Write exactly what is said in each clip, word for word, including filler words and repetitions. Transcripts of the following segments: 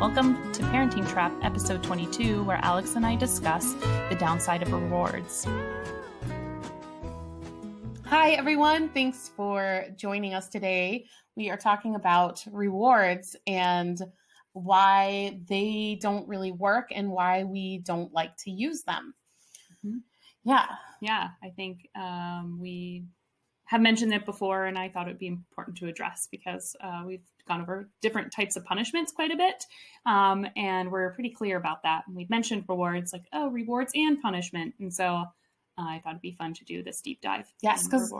Welcome to Parenting Trap, episode twenty-two, where Alex and I discuss the downside of rewards. Hi, everyone. Thanks for joining us today. We are talking about rewards and why they don't really work and why we don't like to use them. Mm-hmm. Yeah. Yeah. I think um, we have mentioned that before, and I thought it would be important to address because uh, we've gone over different types of punishments quite a bit. Um, and we're pretty clear about that. And we've mentioned rewards, like, oh, rewards and punishment. And so uh, I thought it'd be fun to do this deep dive. Yes, because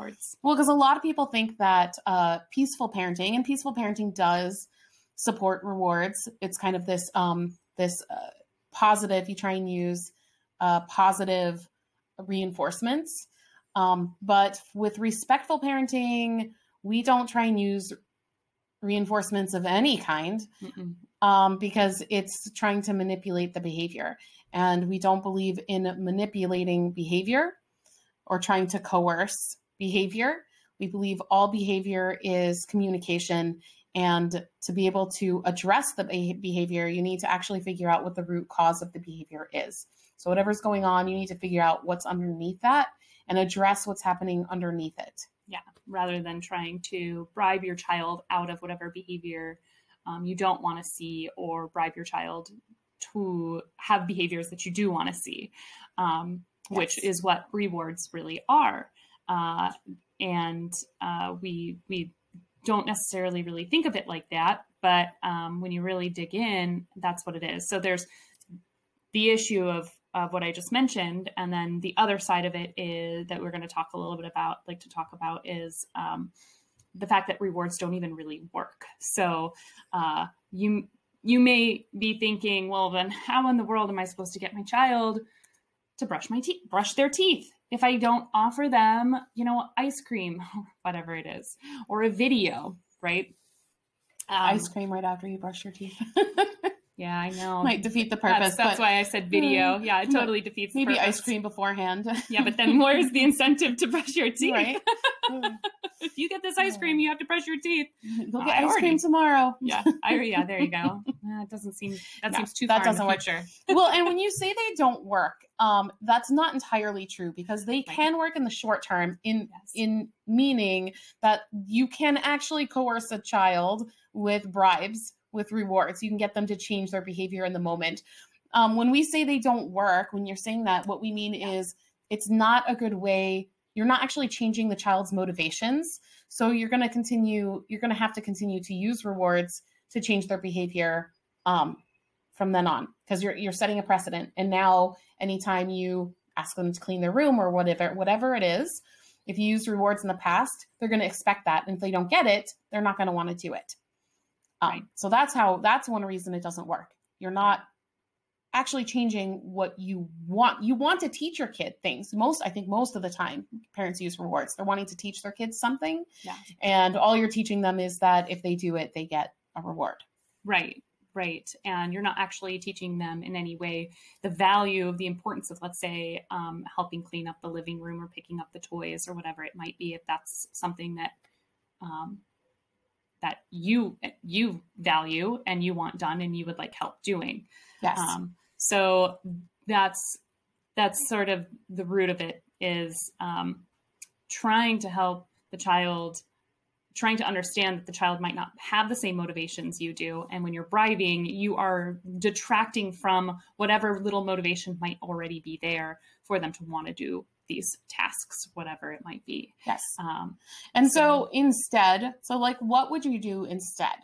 well, because a lot of people think that uh, peaceful parenting, and peaceful parenting does support rewards. It's kind of this, um, this uh, positive, you try and use uh, positive reinforcements. Um, but with respectful parenting, we don't try and use reinforcements of any kind, um, because it's trying to manipulate the behavior. And we don't believe in manipulating behavior or trying to coerce behavior. We believe all behavior is communication. And to be able to address the behavior, you need to actually figure out what the root cause of the behavior is. So whatever's going on, you need to figure out what's underneath that and address what's happening underneath it. Yeah, rather than trying to bribe your child out of whatever behavior um, you don't want to see, or bribe your child to have behaviors that you do want to see, um, yes. which is what rewards really are. Uh, and uh, we we don't necessarily really think of it like that, but um, when you really dig in, that's what it is. So there's the issue of of what I just mentioned. And then the other side of it is that we're going to talk a little bit about, like to talk about is um, the fact that rewards don't even really work. So uh, you, you may be thinking, well, then how in the world am I supposed to get my child to brush my teeth, brush their teeth, if I don't offer them, you know, ice cream, whatever it is, or a video, right? Um, ice cream right after you brush your teeth. Yeah, I know. Might defeat the purpose. That's, that's why I said video. Yeah, it totally defeats the purpose. Maybe ice cream beforehand. Yeah, but then where's the incentive to brush your teeth? Right? If you get this ice cream, you have to brush your teeth. Go get uh, ice cream tomorrow. Yeah, I, yeah, there you go. That doesn't seem, that no, seems too that far doesn't in the future. Well, and when you say they don't work, um, that's not entirely true, because they can work in the short term, in yes. in meaning that you can actually coerce a child with bribes, with rewards. You can get them to change their behavior in the moment. Um, when we say they don't work, when you're saying that, what we mean yeah. is it's not a good way. You're not actually changing the child's motivations. So you're going to continue, you're going to have to continue to use rewards to change their behavior um, from then on, because you're, you're setting a precedent. And now anytime you ask them to clean their room or whatever, whatever it is, if you use rewards in the past, they're going to expect that. And if they don't get it, they're not going to want to do it. Um, right. So that's how, that's one reason it doesn't work. You're not actually changing what you want. You want to teach your kid things. Most, I think most of the time parents use rewards. They're wanting to teach their kids something. Yeah. And all you're teaching them is that if they do it, they get a reward. Right. Right. And you're not actually teaching them in any way the value of the importance of, let's say, um, helping clean up the living room or picking up the toys or whatever it might be, if that's something that, um, that you, you value and you want done and you would like help doing. Yes. Um, so that's, that's sort of the root of it, is um, trying to help the child, trying to understand that the child might not have the same motivations you do. And when you're bribing, you are detracting from whatever little motivation might already be there for them to want to do these tasks, whatever it might be. Yes. Um, and so, so instead, so like, what would you do instead?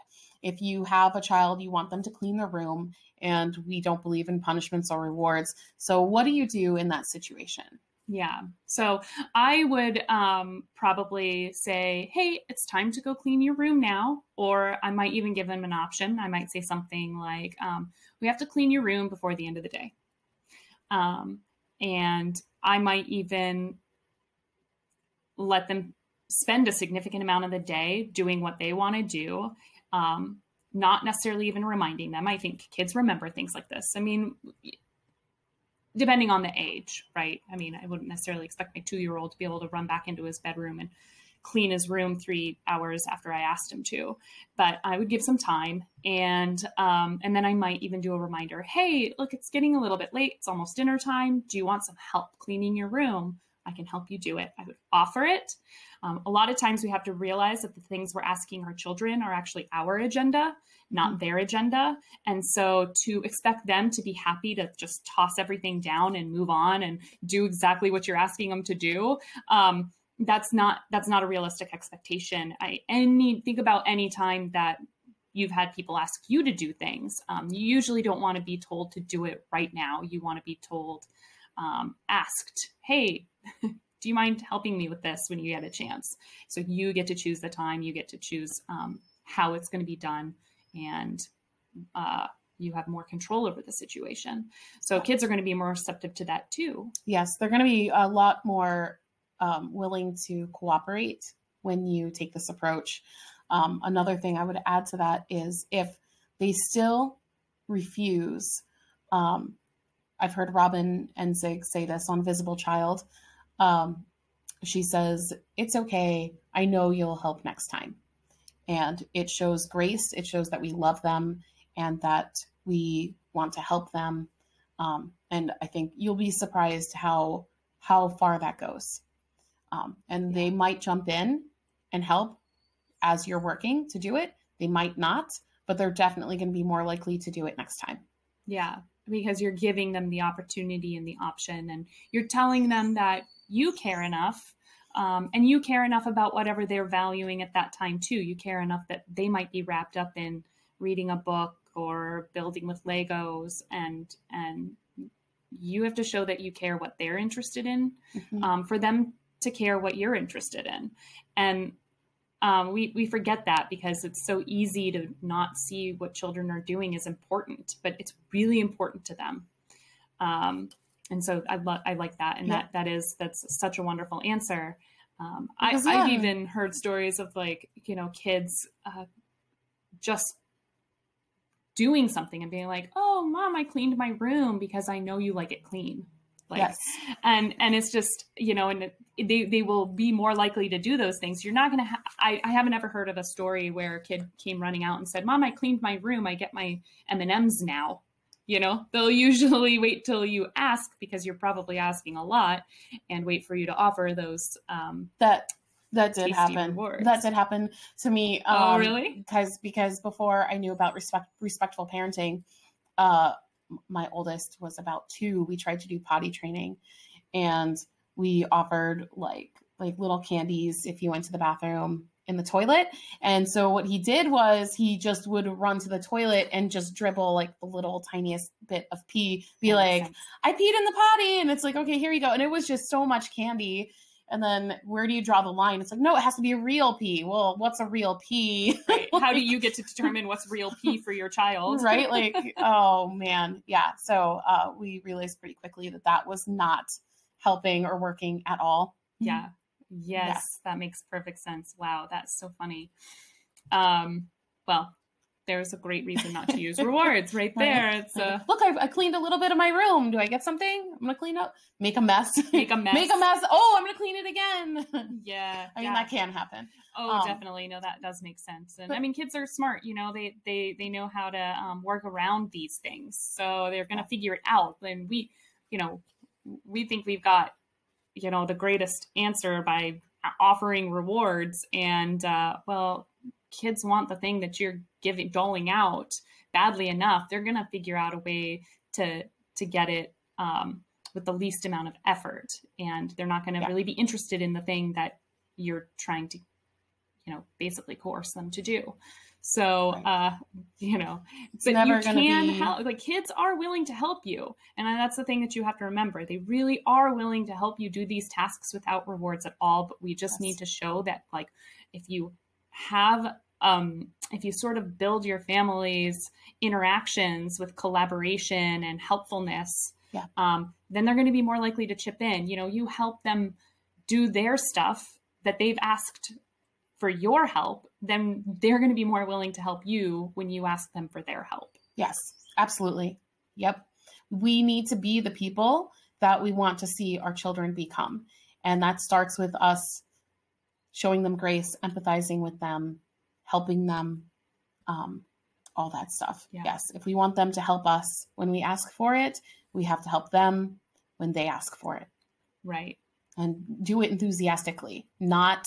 If you have a child, you want them to clean their room, and we don't believe in punishments or rewards. So what do you do in that situation? Yeah. So I would um, probably say, hey, it's time to go clean your room now. Or I might even give them an option. I might say something like, um, we have to clean your room before the end of the day. Um, and I might even let them spend a significant amount of the day doing what they want to do, um, not necessarily even reminding them. I think kids remember things like this. I mean, depending on the age, right? I mean, I wouldn't necessarily expect my two-year-old to be able to run back into his bedroom and clean his room three hours after I asked him to, but I would give some time. And, um, and then I might even do a reminder. Hey, look, it's getting a little bit late. It's almost dinner time. Do you want some help cleaning your room? I can help you do it. I would offer it. Um, a lot of times we have to realize that the things we're asking our children are actually our agenda, not their agenda. And so to expect them to be happy to just toss everything down and move on and do exactly what you're asking them to do, um, that's not that's not a realistic expectation. I any think about any time that you've had people ask you to do things. Um, you usually don't want to be told to do it right now. You want to be told, um, asked, hey, do you mind helping me with this when you get a chance? So you get to choose the time, you get to choose um, how it's going to be done, and uh, you have more control over the situation. So kids are going to be more receptive to that too. Yes, they're going to be a lot more um, willing to cooperate when you take this approach. Um, another thing I would add to that is if they still refuse, um, I've heard Robin and Zig say this on Visible Child. Um, she says, it's okay. I know you'll help next time. And it shows grace. It shows that we love them and that we want to help them. Um, and I think you'll be surprised how, how far that goes. Um, and they might jump in and help as you're working to do it. They might not, but they're definitely going to be more likely to do it next time. Yeah. Because you're giving them the opportunity and the option, and you're telling them that you care enough um, and you care enough about whatever they're valuing at that time too. You care enough that they might be wrapped up in reading a book or building with Legos, and, and you have to show that you care what they're interested in, mm-hmm. um, for them to care what you're interested in. And Um, we, we forget that because it's so easy to not see what children are doing is important, but it's really important to them. Um, and so I love, I like that. And yeah. that, that is, that's such a wonderful answer. Um, because, I, yeah. I've even heard stories of like, you know, kids, uh, just doing something and being like, oh mom, I cleaned my room because I know you like it clean. Like, yes. and, and it's just, you know, and they, they will be more likely to do those things. You're not going to have, I, I haven't ever heard of a story where a kid came running out and said, mom, I cleaned my room. I get my M and M's now. You know, they'll usually wait till you ask because you're probably asking a lot, and wait for you to offer those. Um, that, that did happen. Rewards. That did happen to me. Um, oh, really? Because, because before I knew about respect, respectful parenting, uh, my oldest was about two. We tried to do potty training, and we offered like, like little candies if you went to the bathroom in the toilet. And so what he did was he just would run to the toilet and just dribble like the little tiniest bit of pee, be like, I peed in the potty. And it's like, okay, here you go. And it was just so much candy. And then where do you draw the line? It's like, no, it has to be a real pee. Well, what's a real pee? Right. How do you get to determine what's real pee for your child? Right? Like, oh man. Yeah. So uh, we realized pretty quickly that that was not helping or working at all. Yeah. Yes. yes. That makes perfect sense. Wow. That's so funny. Um, well, there's a great reason not to use rewards right there. It's a, look, I've, I cleaned a little bit of my room. Do I get something? I'm going to clean up, make a mess, make a mess, make a mess. Oh, I'm going to clean it again. Yeah. I mean, yeah. that can happen. Oh, um, definitely. No, that does make sense. And but, I mean, kids are smart, you know, they, they, they know how to um, work around these things. So they're going to figure it out. And we, you know, we think we've got, you know, the greatest answer by offering rewards, and uh, well, kids want the thing that you're giving, doling out badly enough. They're going to figure out a way to, to get it um, with the least amount of effort. And they're not going to yeah. really be interested in the thing that you're trying to, you know, basically coerce them to do. So, right. uh, you know, it's but never you can be... help. Like, kids are willing to help you. And that's the thing that you have to remember. They really are willing to help you do these tasks without rewards at all. But we just yes. need to show that, like, if you have um if you sort of build your family's interactions with collaboration and helpfulness, yeah. um then they're going to be more likely to chip in. You know, you help them do their stuff that they've asked for your help, then they're going to be more willing to help you when you ask them for their help. Yes, absolutely. Yep. We need to be the people that we want to see our children become, and that starts with us showing them grace, empathizing with them, helping them, um, all that stuff. Yeah. Yes. If we want them to help us when we ask for it, we have to help them when they ask for it. Right. And do it enthusiastically, not,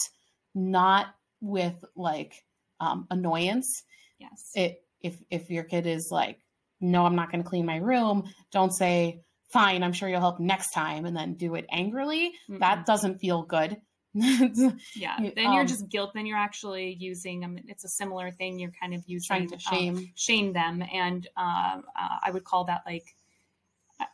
not with like, um, annoyance. Yes. It, if, if your kid is like, no, I'm not going to clean my room. Don't say, fine, I'm sure you'll help next time. And then do it angrily. Mm-mm. That doesn't feel good. Yeah. Then um, you're just guilt. Then you're actually using, I mean, it's a similar thing. You're kind of using, trying to shame, um, shame them. And uh, uh, I would call that like,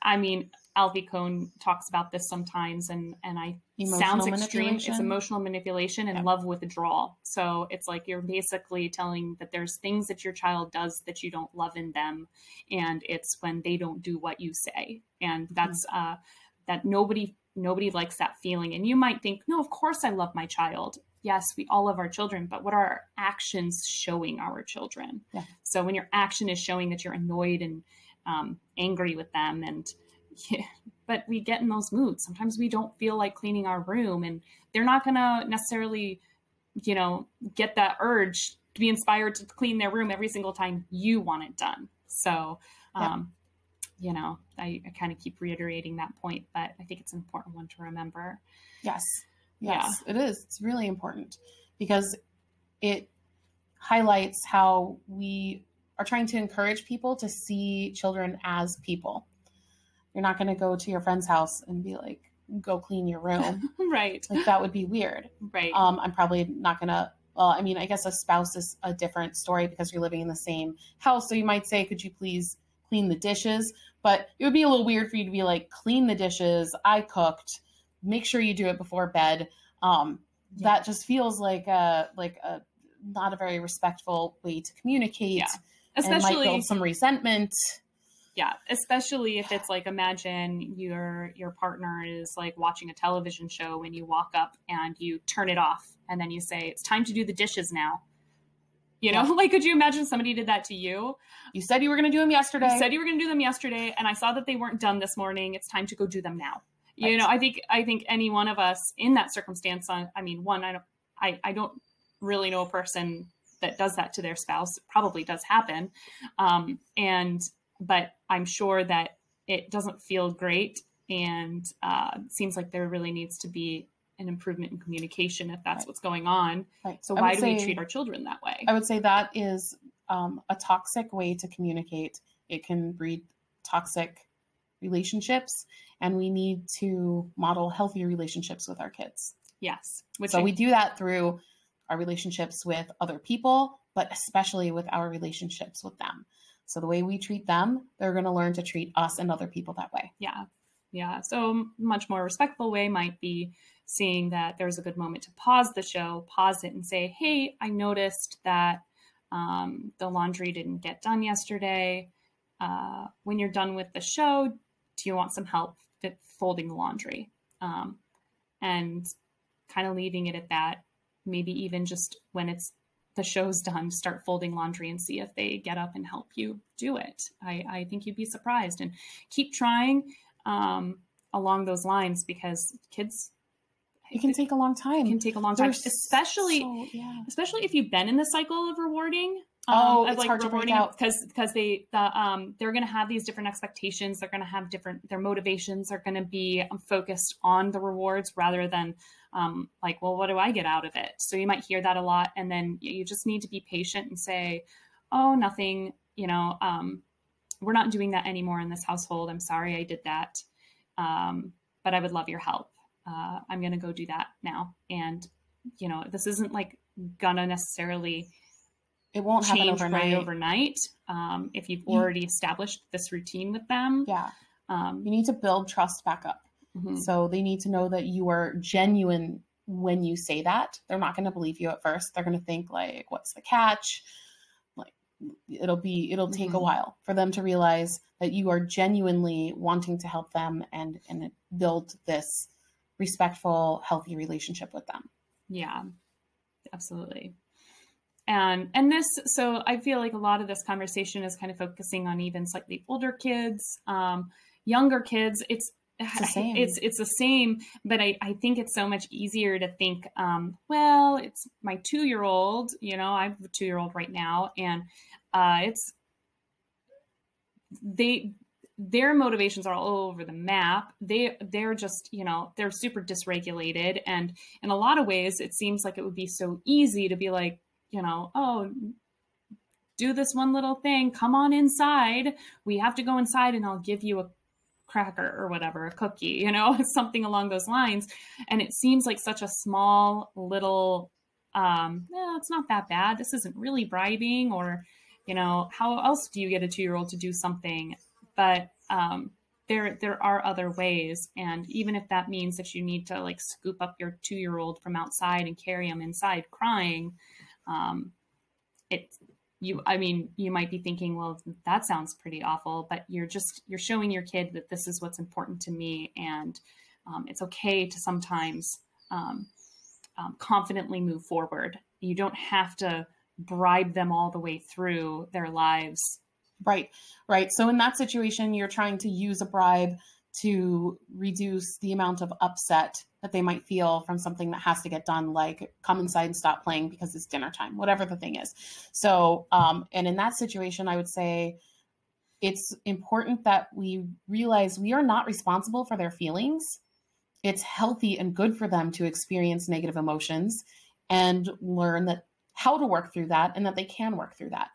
I mean, Alfie Cohn talks about this sometimes, and, and I emotional sounds extreme. It's emotional manipulation and yeah. love withdrawal. So it's like, you're basically telling that there's things that your child does that you don't love in them. And it's when they don't do what you say. And that's, mm-hmm. uh, that nobody, nobody likes that feeling. And you might think, no, of course I love my child. Yes, we all love our children, but what are our actions showing our children? Yeah. So when your action is showing that you're annoyed and, um, angry with them and, yeah, but we get in those moods. Sometimes we don't feel like cleaning our room, and they're not going to necessarily, you know, get that urge to be inspired to clean their room every single time you want it done. So, um, yeah. you know, I, I kind of keep reiterating that point, but I think it's an important one to remember. Yes. Yes, yeah. It is. It's really important because it highlights how we are trying to encourage people to see children as people. You're not going to go to your friend's house and be like, go clean your room. Right. Like that would be weird. Right. Um, I'm probably not going to, well, I mean, I guess a spouse is a different story because you're living in the same house. So you might say, could you please clean the dishes? But it would be a little weird for you to be like, clean the dishes. I cooked. Make sure you do it before bed. Um, yeah. That just feels like a, like a, not a very respectful way to communicate. Yeah. Especially, and might build some resentment. Yeah, especially if it's like, imagine your your partner is like watching a television show and you walk up and you turn it off and then you say, it's time to do the dishes now. You know, yeah. like, could you imagine somebody did that to you? You said you were going to do them yesterday. You said you were going to do them yesterday. And I saw that they weren't done this morning. It's time to go do them now. You right. know, I think I think any one of us in that circumstance, I mean, one, I don't, I, I don't really know a person that does that to their spouse. It probably does happen. Um, and But I'm sure that it doesn't feel great, and uh, seems like there really needs to be an improvement in communication if that's right. what's going on. Right. So why do say, we treat our children that way? I would say that is um, a toxic way to communicate. It can breed toxic relationships, and we need to model healthy relationships with our kids. Yes. Which so I- we do that through our relationships with other people, but especially with our relationships with them. So the way we treat them, they're going to learn to treat us and other people that way. Yeah. Yeah. So much more respectful way might be seeing that there's a good moment to pause the show, pause it and say, hey, I noticed that um, the laundry didn't get done yesterday. Uh, when you're done with the show, do you want some help folding the laundry? Um, and kind of leaving it at that, maybe even just when it's the show's done, start folding laundry and see if they get up and help you do it. I, I think you'd be surprised, and keep trying um, along those lines, because kids, it can it, take a long time. It can take a long They're time, especially, so, yeah. especially if you've been in the cycle of rewarding. Oh, um, it's like hard to break out because because they the um they're going to have these different expectations. They're going to have different their motivations are going to be focused on the rewards rather than um like, well, what do I get out of it? So you might hear that a lot, and then you just need to be patient and say, oh, nothing. You know, um, we're not doing that anymore in this household. I'm sorry I did that, um, but I would love your help. Uh, I'm going to go do that now, and you know, this isn't like gonna necessarily. It won't happen overnight. Right overnight um, if you've already mm-hmm. established this routine with them. Yeah. Um, you need to build trust back up. Mm-hmm. So they need to know that you are genuine when you say that. They're not going to believe you at first. They're going to think like, what's the catch? Like it'll be, it'll take mm-hmm. a while for them to realize that you are genuinely wanting to help them and, and build this respectful, healthy relationship with them. Yeah, absolutely. And, and this, so I feel like a lot of this conversation is kind of focusing on even slightly older kids, um, younger kids. It's, It's the same. It's, it's the same, but I, I think it's so much easier to think, um, well, it's my two-year-old, you know, I have a two-year-old right now, and uh, it's, they, their motivations are all over the map. They, they're just, you know, they're super dysregulated. And in a lot of ways, it seems like it would be so easy to be like, you know, oh, do this one little thing, come on inside. We have to go inside and I'll give you a cracker or whatever, a cookie, you know, something along those lines. And it seems like such a small little, um, eh, it's not that bad. This isn't really bribing, or, you know, how else do you get a two-year-old to do something? But, um, there, there are other ways. And even if that means that you need to like scoop up your two-year-old from outside and carry him inside crying, um, it's, You, I mean, you might be thinking, well, that sounds pretty awful, but you're just, you're showing your kid that this is what's important to me. And um, it's okay to sometimes um, um, confidently move forward. You don't have to bribe them all the way through their lives. Right, right. So in that situation, you're trying to use a bribe to reduce the amount of upset that they might feel from something that has to get done, like come inside and stop playing because it's dinner time, whatever the thing is. So, um, and in that situation, I would say it's important that we realize we are not responsible for their feelings. It's healthy and good for them to experience negative emotions and learn that how to work through that and that they can work through that.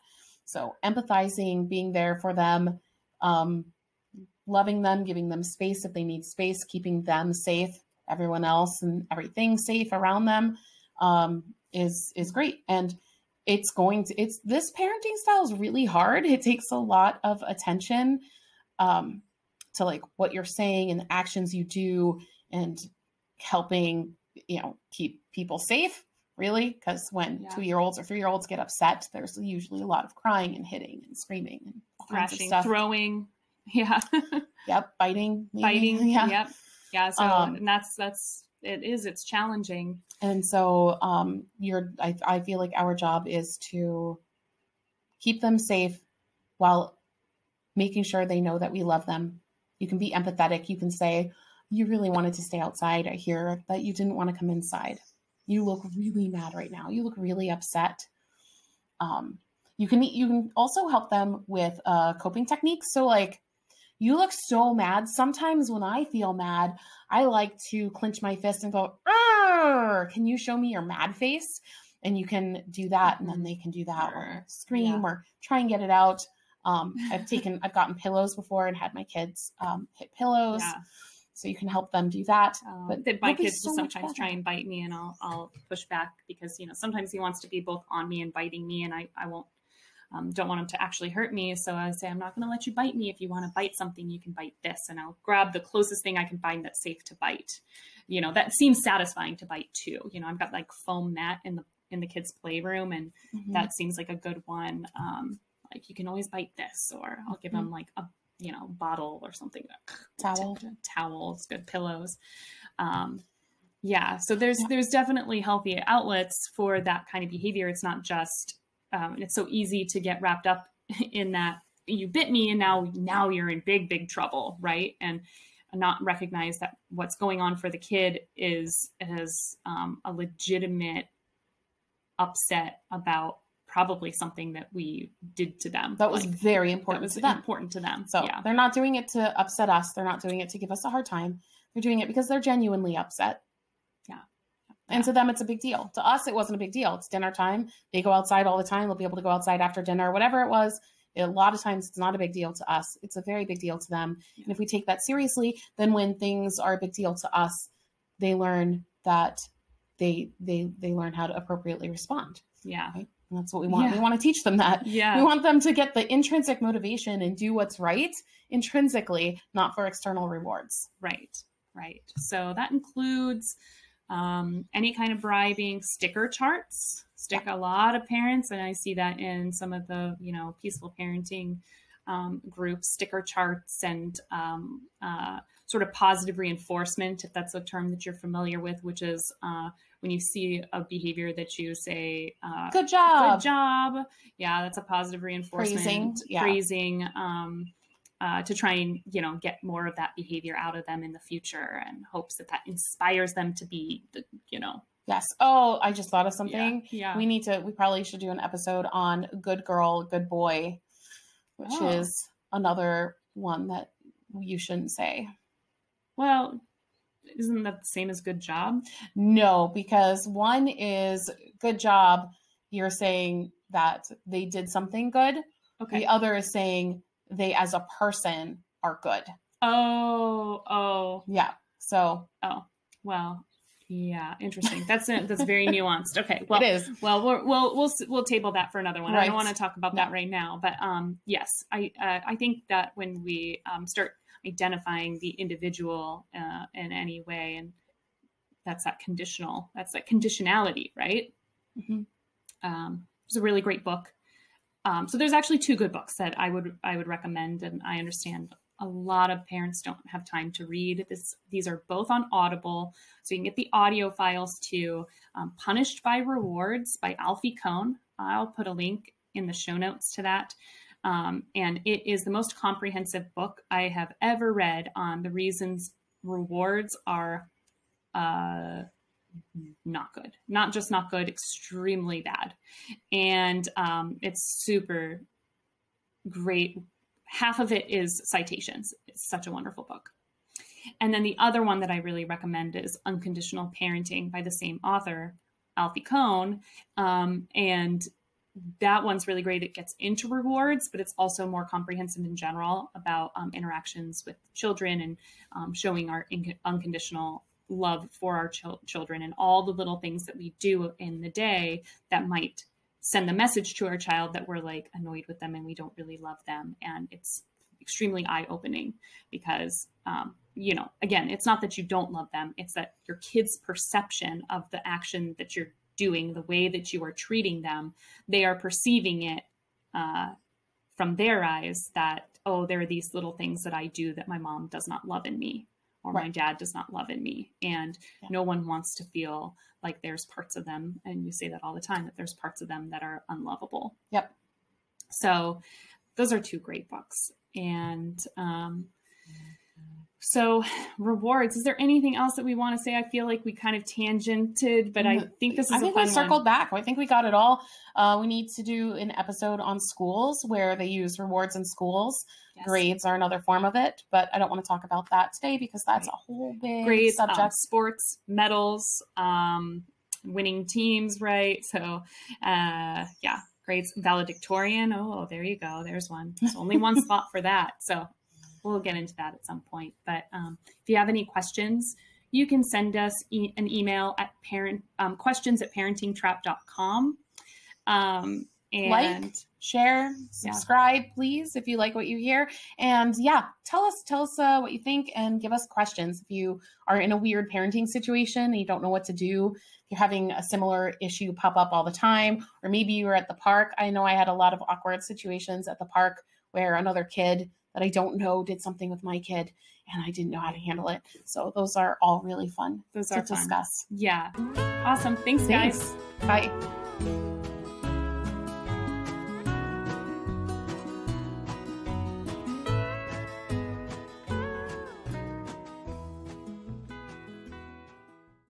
So empathizing, being there for them, um, loving them, giving them space if they need space, keeping them safe, everyone else and everything safe around them, um, is, is great. And it's going to, it's, this parenting style is really hard. It takes a lot of attention, um, to like what you're saying and the actions you do and helping, you know, keep people safe really. Cause when yeah. two-year-olds or three-year-olds get upset, there's usually a lot of crying and hitting and screaming and thrashing, throwing. Yeah. Yep. Biting. Maybe. Biting. Yeah. Yep. Yeah. So, um, and that's, that's, it is, it's challenging. And so, um, you're, I, I feel like our job is to keep them safe while making sure they know that we love them. You can be empathetic. You can say, you really wanted to stay outside. I hear that you didn't want to come inside. You look really mad right now. You look really upset. Um, you can, you can also help them with, uh, coping techniques. So like, you look so mad. Sometimes when I feel mad, I like to clench my fist and go, "Arr! Can you show me your mad face?" And you can do that. And then they can do that or scream yeah. or try and get it out. Um, I've taken, I've gotten pillows before and had my kids um, hit pillows. Yeah. So you can help them do that. Um, but my kids will so sometimes try and bite me and I'll, I'll push back because, you know, sometimes he wants to be both on me and biting me and I, I won't. Um, don't want them to actually hurt me. So I say, I'm not going to let you bite me. If you want to bite something, you can bite this. And I'll grab the closest thing I can find that's safe to bite. You know, that seems satisfying to bite too. You know, I've got like foam mat in the, in the kids' playroom. And mm-hmm. that seems like a good one. Um, like you can always bite this, or I'll give mm-hmm. them like a, you know, bottle or something. Towel. T- towels, good pillows. Um, yeah. So there's, yeah. there's definitely healthy outlets for that kind of behavior. It's not just, Um, and it's so easy to get wrapped up in that you bit me and now, now you're in big, big trouble. Right. And not recognize that what's going on for the kid is, is, um, a legitimate upset about probably something that we did to them. That was like, very important. That was to them. important to them. So yeah. they're not doing it to upset us. They're not doing it to give us a hard time. They're doing it because they're genuinely upset. And to them, it's a big deal. To us, it wasn't a big deal. It's dinner time. They go outside all the time. They'll be able to go outside after dinner, whatever it was. A lot of times, it's not a big deal to us. It's a very big deal to them. Yeah. And if we take that seriously, then when things are a big deal to us, they learn that they they they learn how to appropriately respond. Yeah. Right? And that's what we want. Yeah. We want to teach them that. Yeah. We want them to get the intrinsic motivation and do what's right intrinsically, not for external rewards. Right. Right. So that includes... Um, any kind of bribing, sticker charts, stick a lot of parents. And I see that in some of the, you know, peaceful parenting, um, groups, sticker charts and, um, uh, sort of positive reinforcement, if that's a term that you're familiar with, which is, uh, when you see a behavior that you say, uh, good job, good job. Yeah. That's a positive reinforcement, praising, yeah. praising um, uh, to try and, you know, get more of that behavior out of them in the future, and hopes that that inspires them to be, the, you know. Yes. Oh, I just thought of something. Yeah. yeah. We need to, we probably should do an episode on good girl, good boy, which oh. is another one that you shouldn't say. Well, isn't that the same as good job? No, because one is good job. You're saying that they did something good. Okay. The other is saying they as a person are good. Oh, oh. Yeah. So. Oh, well. Yeah, interesting. That's that's very nuanced. Okay, well, it is. Well, we're, we'll we'll we'll table that for another one. Right. I don't want to talk about that right now, but um, yes, I uh, I think that when we um, start identifying the individual uh, in any way, and that's that conditional, that's that conditionality, right? Mm-hmm. Um, it's a really great book. Um, so there's actually two good books that I would I would recommend, and I understand a lot of parents don't have time to read this. These are both on Audible, so you can get the audio files too. Um, Punished by Rewards by Alfie Cohn. I'll put a link in the show notes to that. Um, and it is the most comprehensive book I have ever read on the reasons rewards are uh, not good. Not just not good, extremely bad. And um, it's super great. Half of it is citations. It's such a wonderful book. And then the other one that I really recommend is Unconditional Parenting by the same author, Alfie Cohn. Um, and that one's really great. It gets into rewards, but it's also more comprehensive in general about um, interactions with children and um, showing our in- unconditional love for our ch- children and all the little things that we do in the day that might send the message to our child that we're like annoyed with them and we don't really love them. And it's extremely eye-opening because, um, you know, again, it's not that you don't love them. It's that your kid's perception of the action that you're doing, the way that you are treating them, they are perceiving it uh, from their eyes that, oh, there are these little things that I do that my mom does not love in me, or right. my dad does not love in me. And yeah. no one wants to feel like there's parts of them. And you say that all the time, that there's parts of them that are unlovable. Yep. So those are two great books. And um, so rewards, is there anything else that we want to say? I feel like we kind of tangented, but I think this is I a think fun we circled one. Back. I think we got it all. Uh, we need to do an episode on schools where they use rewards in schools. Yes. Grades are another form of it, but I don't want to talk about that today because that's right. a whole big grades, subject. Um, sports, medals, um, winning teams, right? So uh, yeah, grades, valedictorian. Oh, there you go. There's one. There's only one spot for that. So we'll get into that at some point. But um, if you have any questions, you can send us e- an email at parent um, questions at parenting trap dot com. Um, and like, share, subscribe, yeah. please, if you like what you hear. And yeah, tell us, tell us uh, what you think, and give us questions. If you are in a weird parenting situation and you don't know what to do, if you're having a similar issue pop up all the time, or maybe you were at the park. I know I had a lot of awkward situations at the park where another kid that I don't know did something with my kid and I didn't know how to handle it. So those are all really fun those to are discuss. Fun. Yeah. Awesome. Thanks, Thanks. guys. Bye.